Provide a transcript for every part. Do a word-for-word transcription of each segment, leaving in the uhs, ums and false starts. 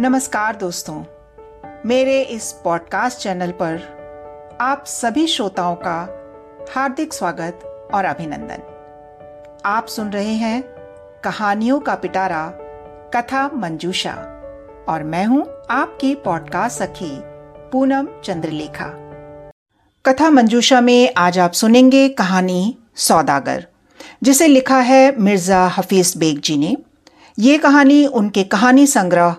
नमस्कार दोस्तों, मेरे इस पॉडकास्ट चैनल पर आप सभी श्रोताओं का हार्दिक स्वागत और अभिनंदन। आप सुन रहे हैं कहानियों का पिटारा, कथा मंजूषा, और मैं हूं आपकी पॉडकास्ट सखी पूनम चंद्रलेखा। कथा मंजूषा में आज आप सुनेंगे कहानी सौदागर, जिसे लिखा है मिर्जा हफीज बेग जी ने। ये कहानी उनके कहानी संग्रह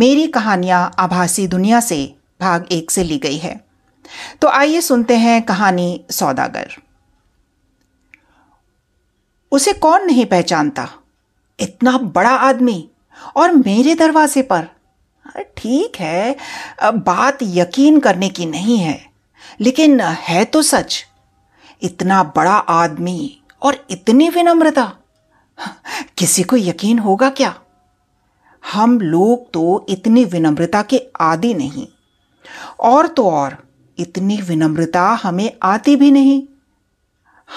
मेरी कहानियां आभासी दुनिया से भाग एक से ली गई है। तो आइए सुनते हैं कहानी सौदागर। उसे कौन नहीं पहचानता, इतना बड़ा आदमी और मेरे दरवाजे पर। ठीक है, बात यकीन करने की नहीं है, लेकिन है तो सच। इतना बड़ा आदमी और इतनी विनम्रता, किसी को यकीन होगा क्या? हम लोग तो इतनी विनम्रता के आदी नहीं, और तो और इतनी विनम्रता हमें आती भी नहीं।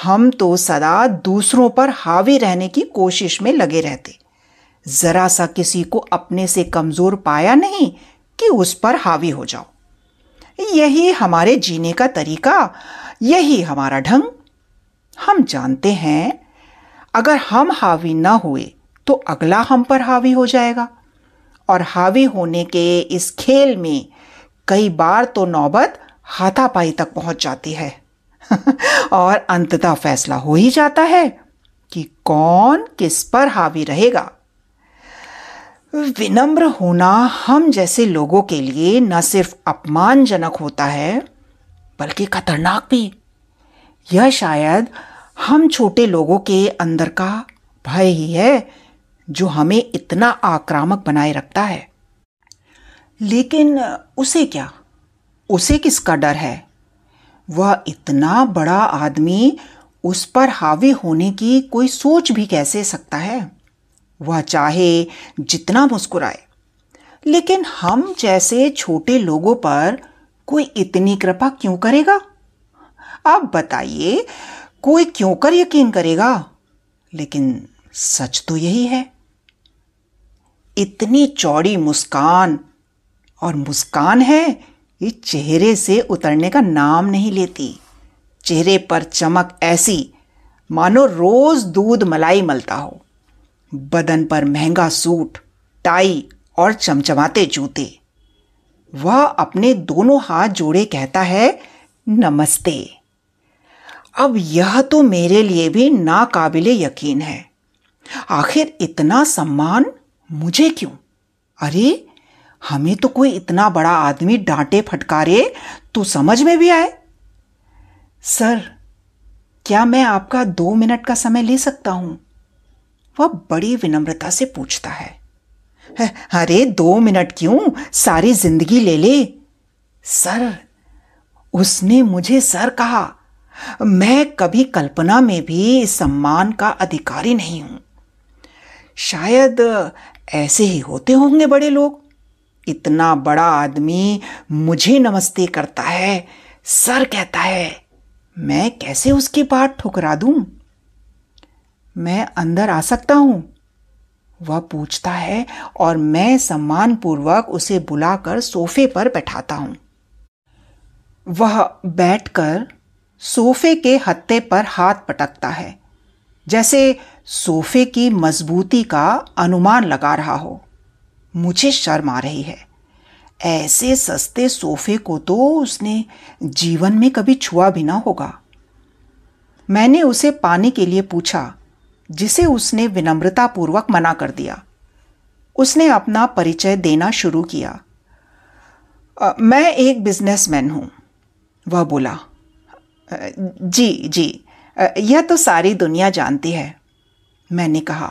हम तो सदा दूसरों पर हावी रहने की कोशिश में लगे रहते। जरा सा किसी को अपने से कमजोर पाया नहीं कि उस पर हावी हो जाओ। यही हमारे जीने का तरीका, यही हमारा ढंग। हम जानते हैं अगर हम हावी ना हुए तो अगला हम पर हावी हो जाएगा, और हावी होने के इस खेल में कई बार तो नौबत हाथापाई तक पहुंच जाती है और अंततः फैसला हो ही जाता है कि कौन किस पर हावी रहेगा। विनम्र होना हम जैसे लोगों के लिए न सिर्फ अपमानजनक होता है बल्कि खतरनाक भी। यह शायद हम छोटे लोगों के अंदर का भय ही है जो हमें इतना आक्रामक बनाए रखता है। लेकिन उसे क्या, उसे किसका डर है? वह इतना बड़ा आदमी, उस पर हावी होने की कोई सोच भी कैसे सकता है। वह चाहे जितना मुस्कुराए, लेकिन हम जैसे छोटे लोगों पर कोई इतनी कृपा क्यों करेगा? आप बताइए, कोई क्यों कर यकीन करेगा? लेकिन सच तो यही है। इतनी चौड़ी मुस्कान, और मुस्कान है ये चेहरे से उतरने का नाम नहीं लेती। चेहरे पर चमक ऐसी मानो रोज दूध मलाई मलता हो। बदन पर महंगा सूट, टाई और चमचमाते जूते। वह अपने दोनों हाथ जोड़े कहता है नमस्ते। अब यह तो मेरे लिए भी नाकाबिले यकीन है। आखिर इतना सम्मान मुझे क्यों? अरे, हमें तो कोई इतना बड़ा आदमी डांटे फटकारे तो समझ में भी आए। सर, क्या मैं आपका दो मिनट का समय ले सकता हूं? वह बड़ी विनम्रता से पूछता है। अरे दो मिनट क्यों, सारी जिंदगी ले ले। सर, उसने मुझे सर कहा। मैं कभी कल्पना में भी इस सम्मान का अधिकारी नहीं हूं। शायद ऐसे ही होते होंगे बड़े लोग। इतना बड़ा आदमी मुझे नमस्ते करता है, सर कहता है, मैं कैसे उसकी बात ठुकरा दूं? मैं अंदर आ सकता हूं? वह पूछता है, और मैं सम्मानपूर्वक उसे बुलाकर सोफे पर बैठाता हूं। वह बैठकर सोफे के हत्ते पर हाथ पटकता है, जैसे सोफे की मजबूती का अनुमान लगा रहा हो। मुझे शर्म आ रही है। ऐसे सस्ते सोफे को तो उसने जीवन में कभी छुआ भी ना होगा। मैंने उसे पानी के लिए पूछा, जिसे उसने विनम्रतापूर्वक मना कर दिया। उसने अपना परिचय देना शुरू किया। आ, मैं एक बिजनेसमैन हूं, वह बोला। जी जी, यह तो सारी दुनिया जानती है, मैंने कहा।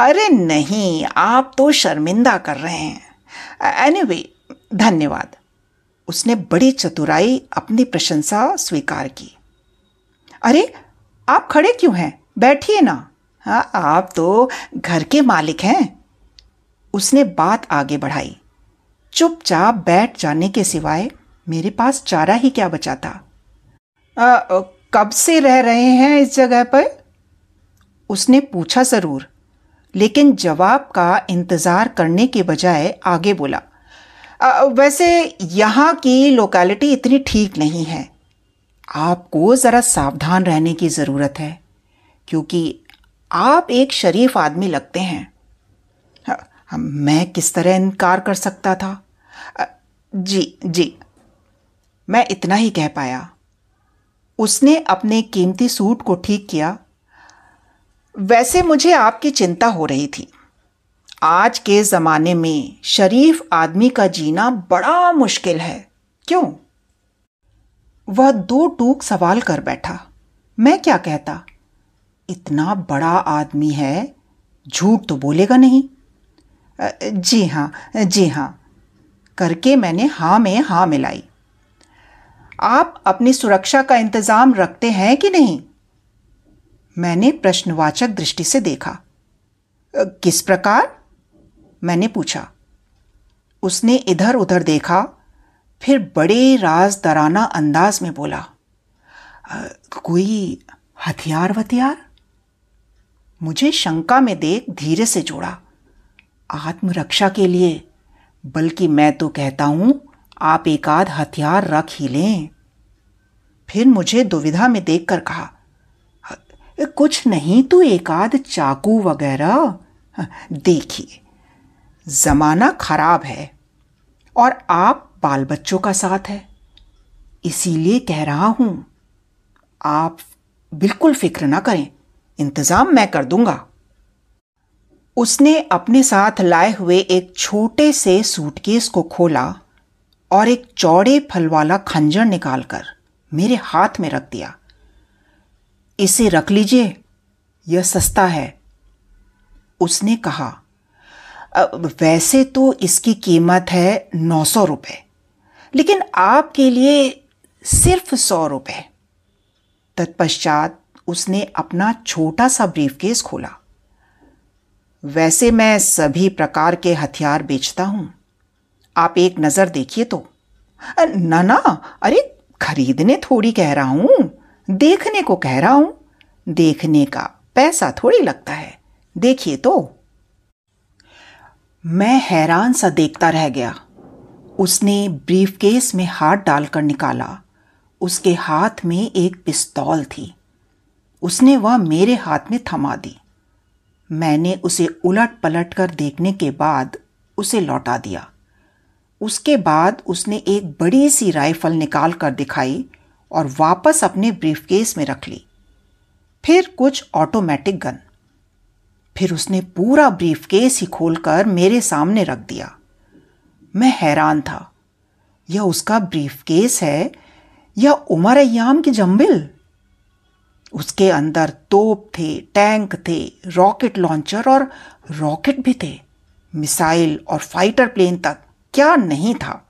अरे नहीं, आप तो शर्मिंदा कर रहे हैं। एनीवे, धन्यवाद। उसने बड़ी चतुराई अपनी प्रशंसा स्वीकार की। अरे, आप खड़े क्यों हैं? बैठिए ना। हाँ, आप तो घर के मालिक हैं। उसने बात आगे बढ़ाई। चुपचाप बैठ जाने के सिवाय मेरे पास चारा ही क्या बचा था। आ, कब से रह रहे हैं इस जगह पर? उसने पूछा जरूर, लेकिन जवाब का इंतज़ार करने के बजाय आगे बोला, वैसे यहाँ की लोकेलिटी इतनी ठीक नहीं है, आपको ज़रा सावधान रहने की ज़रूरत है क्योंकि आप एक शरीफ आदमी लगते हैं। मैं किस तरह इनकार कर सकता था। जी जी मैं इतना ही कह पाया। उसने अपने कीमती सूट को ठीक किया। वैसे मुझे आपकी चिंता हो रही थी। आज के ज़माने में शरीफ आदमी का जीना बड़ा मुश्किल है। क्यों? वह दो टूक सवाल कर बैठा। मैं क्या कहता, इतना बड़ा आदमी है, झूठ तो बोलेगा नहीं। जी हाँ जी हाँ करके मैंने हाँ में हाँ मिलाई। आप अपनी सुरक्षा का इंतज़ाम रखते हैं कि नहीं? मैंने प्रश्नवाचक दृष्टि से देखा। किस प्रकार? मैंने पूछा। उसने इधर उधर देखा, फिर बड़े राजदराना अंदाज में बोला, कोई हथियार वथियार? मुझे शंका में देख धीरे से जोड़ा, आत्मरक्षा के लिए, बल्कि मैं तो कहता हूं आप एक आध हथियार रख ही लें। फिर मुझे दुविधा में देखकर कहा, कुछ नहीं तो एक आध चाकू वगैरह। देखिए ज़माना खराब है और आप बाल बच्चों का साथ है, इसीलिए कह रहा हूँ, आप बिल्कुल फिक्र ना करें, इंतज़ाम मैं कर दूंगा। उसने अपने साथ लाए हुए एक छोटे से सूटकेस को खोला और एक चौड़े फल वाला खंजर निकालकर मेरे हाथ में रख दिया। इसे रख लीजिए, यह सस्ता है। उसने कहा, वैसे तो इसकी कीमत है नौ सौ रुपये, लेकिन आपके लिए सिर्फ सौ रुपये। तत्पश्चात उसने अपना छोटा सा ब्रीफकेस खोला। वैसे मैं सभी प्रकार के हथियार बेचता हूँ, आप एक नज़र देखिए तो। ना ना, अरे खरीदने थोड़ी कह रहा हूँ, देखने को कह रहा हूं, देखने का पैसा थोड़ी लगता है, देखिए तो। मैं हैरान सा देखता रह गया। उसने ब्रीफकेस में हाथ डालकर निकाला। उसके हाथ में एक पिस्तौल थी। उसने वह मेरे हाथ में थमा दी। मैंने उसे उलट पलट कर देखने के बाद उसे लौटा दिया। उसके बाद उसने एक बड़ी सी राइफल निकाल कर दिखाई और वापस अपने ब्रीफकेस में रख ली, फिर कुछ ऑटोमेटिक गन। फिर उसने पूरा ब्रीफकेस ही खोलकर मेरे सामने रख दिया। मैं हैरान था, यह उसका ब्रीफकेस है या उमर अय्याम के जंबिल। उसके अंदर तोप थे, टैंक थे, रॉकेट लॉन्चर और रॉकेट भी थे, मिसाइल और फाइटर प्लेन तक क्या नहीं था।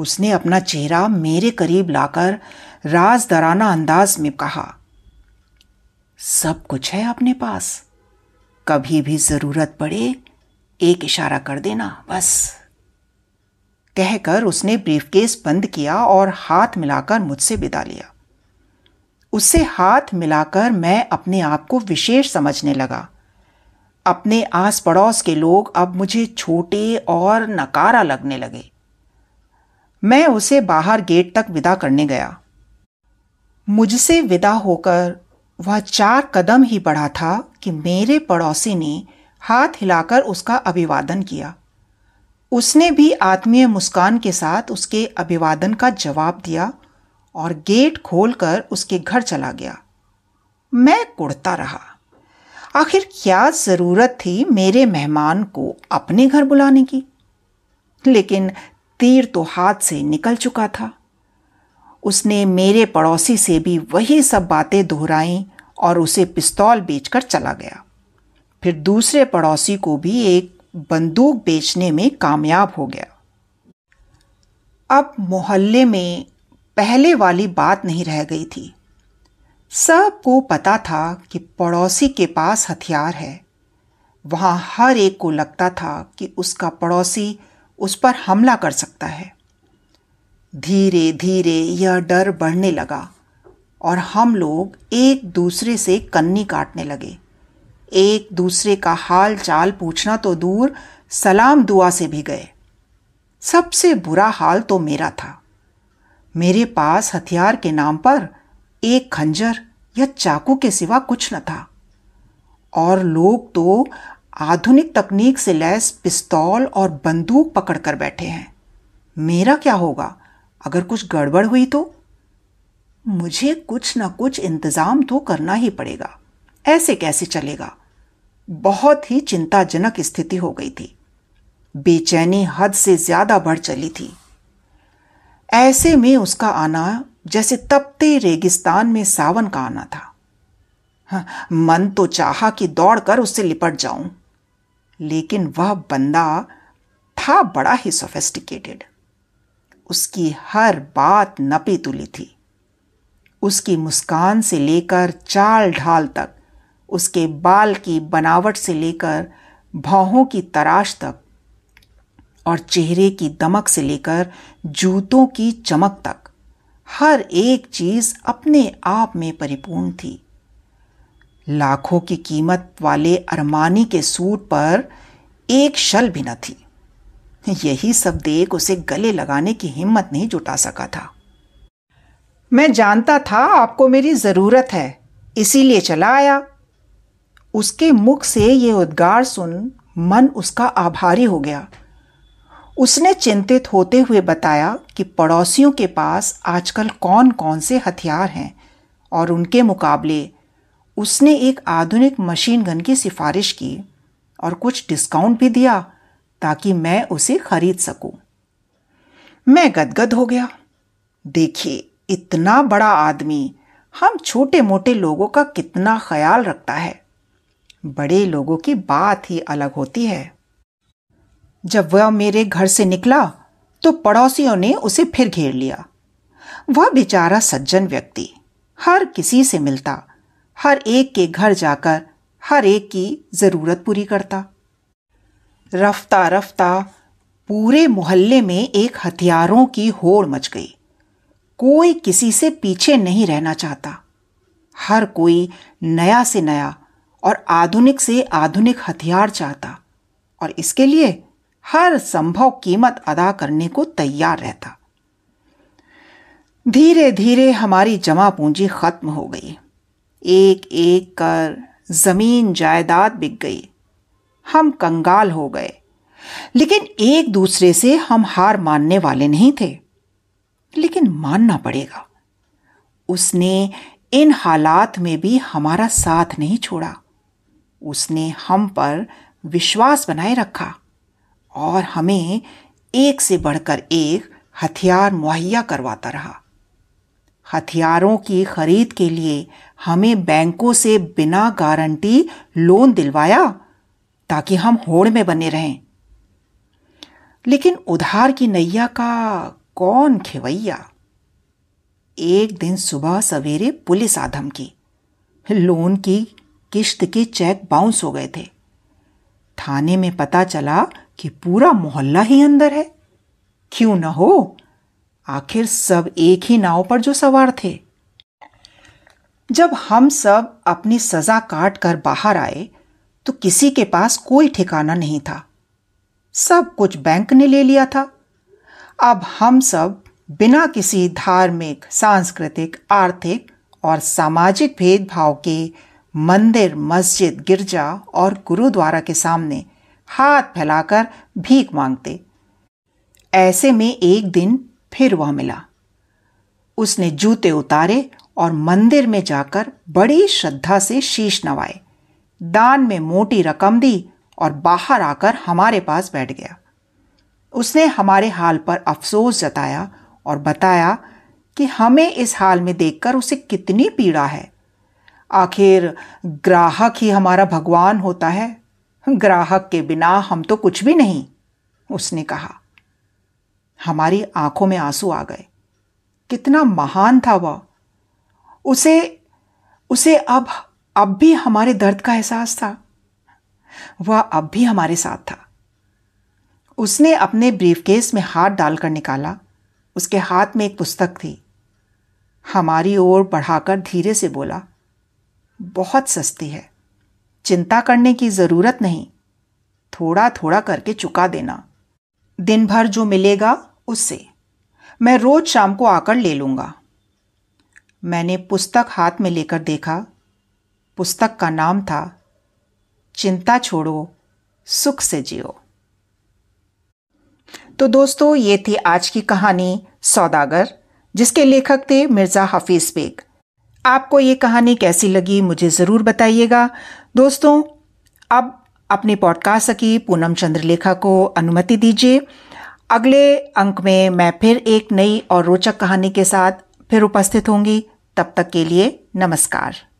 उसने अपना चेहरा मेरे करीब लाकर राजदराना अंदाज में कहा, सब कुछ है अपने पास, कभी भी ज़रूरत पड़े एक इशारा कर देना बस। कहकर उसने ब्रीफकेस बंद किया और हाथ मिलाकर मुझसे विदा लिया। उससे हाथ मिलाकर मैं अपने आप को विशेष समझने लगा। अपने आस पड़ोस के लोग अब मुझे छोटे और नकारा लगने लगे। मैं उसे बाहर गेट तक विदा करने गया। मुझसे विदा होकर वह चार कदम ही बढ़ा था कि मेरे पड़ोसी ने हाथ हिलाकर उसका अभिवादन किया। उसने भी आत्मीय मुस्कान के साथ उसके अभिवादन का जवाब दिया और गेट खोलकर उसके घर चला गया। मैं कुढ़ता रहा, आखिर क्या ज़रूरत थी मेरे मेहमान को अपने घर बुलाने की, लेकिन तीर तो हाथ से निकल चुका था। उसने मेरे पड़ोसी से भी वही सब बातें दोहराईं और उसे पिस्तौल बेचकर चला गया। फिर दूसरे पड़ोसी को भी एक बंदूक बेचने में कामयाब हो गया। अब मोहल्ले में पहले वाली बात नहीं रह गई थी। सबको पता था कि पड़ोसी के पास हथियार है। वहाँ हर एक को लगता था कि उसका पड़ोसी उस पर हमला कर सकता है। धीरे धीरे यह डर बढ़ने लगा और हम लोग एक दूसरे से कन्नी काटने लगे, एक दूसरे का हाल चाल पूछना तो दूर, सलाम दुआ से भी गए। सबसे बुरा हाल तो मेरा था। मेरे पास हथियार के नाम पर एक खंजर या चाकू के सिवा कुछ न था, और लोग तो आधुनिक तकनीक से लैस पिस्तौल और बंदूक पकड़कर बैठे हैं। मेरा क्या होगा अगर कुछ गड़बड़ हुई तो? मुझे कुछ न कुछ इंतजाम तो करना ही पड़ेगा, ऐसे कैसे चलेगा। बहुत ही चिंताजनक स्थिति हो गई थी। बेचैनी हद से ज्यादा बढ़ चली थी। ऐसे में उसका आना जैसे तपते रेगिस्तान में सावन का आना था। हाँ, मन तो चाहा कि दौड़कर उससे लिपट जाऊं, लेकिन वह बंदा था बड़ा ही सोफिस्टिकेटेड। उसकी हर बात नपी तुली थी। उसकी मुस्कान से लेकर चाल ढाल तक, उसके बाल की बनावट से लेकर भौहों की तराश तक, और चेहरे की दमक से लेकर जूतों की चमक तक, हर एक चीज अपने आप में परिपूर्ण थी। लाखों की कीमत वाले अरमानी के सूट पर एक शल भी न थी। यही सब देख उसे गले लगाने की हिम्मत नहीं जुटा सका था। मैं जानता था आपको मेरी ज़रूरत है, इसीलिए चला आया। उसके मुख से ये उद्गार सुन मन उसका आभारी हो गया। उसने चिंतित होते हुए बताया कि पड़ोसियों के पास आजकल कौन कौन से हथियार हैं, और उनके मुकाबले उसने एक आधुनिक मशीन गन की सिफारिश की और कुछ डिस्काउंट भी दिया ताकि मैं उसे खरीद सकूं। मैं गदगद हो गया। देखिए, इतना बड़ा आदमी हम छोटे मोटे लोगों का कितना ख्याल रखता है। बड़े लोगों की बात ही अलग होती है। जब वह मेरे घर से निकला तो पड़ोसियों ने उसे फिर घेर लिया। वह बेचारा सज्जन व्यक्ति, हर किसी से मिलता, हर एक के घर जाकर हर एक की ज़रूरत पूरी करता। रफ्ता रफ्ता पूरे मोहल्ले में एक हथियारों की होड़ मच गई। कोई किसी से पीछे नहीं रहना चाहता। हर कोई नया से नया और आधुनिक से आधुनिक हथियार चाहता, और इसके लिए हर संभव कीमत अदा करने को तैयार रहता। धीरे धीरे हमारी जमा पूंजी खत्म हो गई। एक एक कर जमीन जायदाद बिक गई। हम कंगाल हो गए, लेकिन एक दूसरे से हम हार मानने वाले नहीं थे। लेकिन मानना पड़ेगा, उसने इन हालात में भी हमारा साथ नहीं छोड़ा। उसने हम पर विश्वास बनाए रखा और हमें एक से बढ़कर एक हथियार मुहैया करवाता रहा। हथियारों की खरीद के लिए हमें बैंकों से बिना गारंटी लोन दिलवाया ताकि हम होड़ में बने रहें। लेकिन उधार की नैया का कौन खेवैया। एक दिन सुबह सवेरे पुलिस आ धमकी। लोन की किश्त के चेक बाउंस हो गए थे। थाने में पता चला कि पूरा मोहल्ला ही अंदर है। क्यों न हो, आखिर सब एक ही नाव पर जो सवार थे। जब हम सब अपनी सजा काट कर बाहर आए तो किसी के पास कोई ठिकाना नहीं था। सब कुछ बैंक ने ले लिया था। अब हम सब बिना किसी धार्मिक, सांस्कृतिक, आर्थिक और सामाजिक भेदभाव के मंदिर, मस्जिद, गिरजा और गुरुद्वारा के सामने हाथ फैलाकर भीख मांगते। ऐसे में एक दिन फिर वह मिला। उसने जूते उतारे और मंदिर में जाकर बड़ी श्रद्धा से शीश नवाए, दान में मोटी रकम दी और बाहर आकर हमारे पास बैठ गया। उसने हमारे हाल पर अफसोस जताया और बताया कि हमें इस हाल में देखकर उसे कितनी पीड़ा है। आखिर ग्राहक ही हमारा भगवान होता है, ग्राहक के बिना हम तो कुछ भी नहीं, उसने कहा। हमारी आंखों में आंसू आ गए। कितना महान था वह। उसे उसे अब अब भी हमारे दर्द का एहसास था। वह अब भी हमारे साथ था। उसने अपने ब्रीफकेस में हाथ डालकर निकाला। उसके हाथ में एक पुस्तक थी। हमारी ओर बढ़ाकर धीरे से बोला, बहुत सस्ती है, चिंता करने की ज़रूरत नहीं, थोड़ा थोड़ा करके चुका देना, दिन भर जो मिलेगा उससे मैं रोज़ शाम को आकर ले लूँगा। मैंने पुस्तक हाथ में लेकर देखा। पुस्तक का नाम था चिंता छोड़ो सुख से जियो। तो दोस्तों, ये थी आज की कहानी सौदागर, जिसके लेखक थे मिर्जा हफीज बेग। आपको ये कहानी कैसी लगी मुझे ज़रूर बताइएगा। दोस्तों, अब अपने पॉडकास्ट की पूनम चंद्रलेखा को अनुमति दीजिए। अगले अंक में मैं फिर एक नई और रोचक कहानी के साथ फिर उपस्थित होंगी। तब तक के लिए नमस्कार।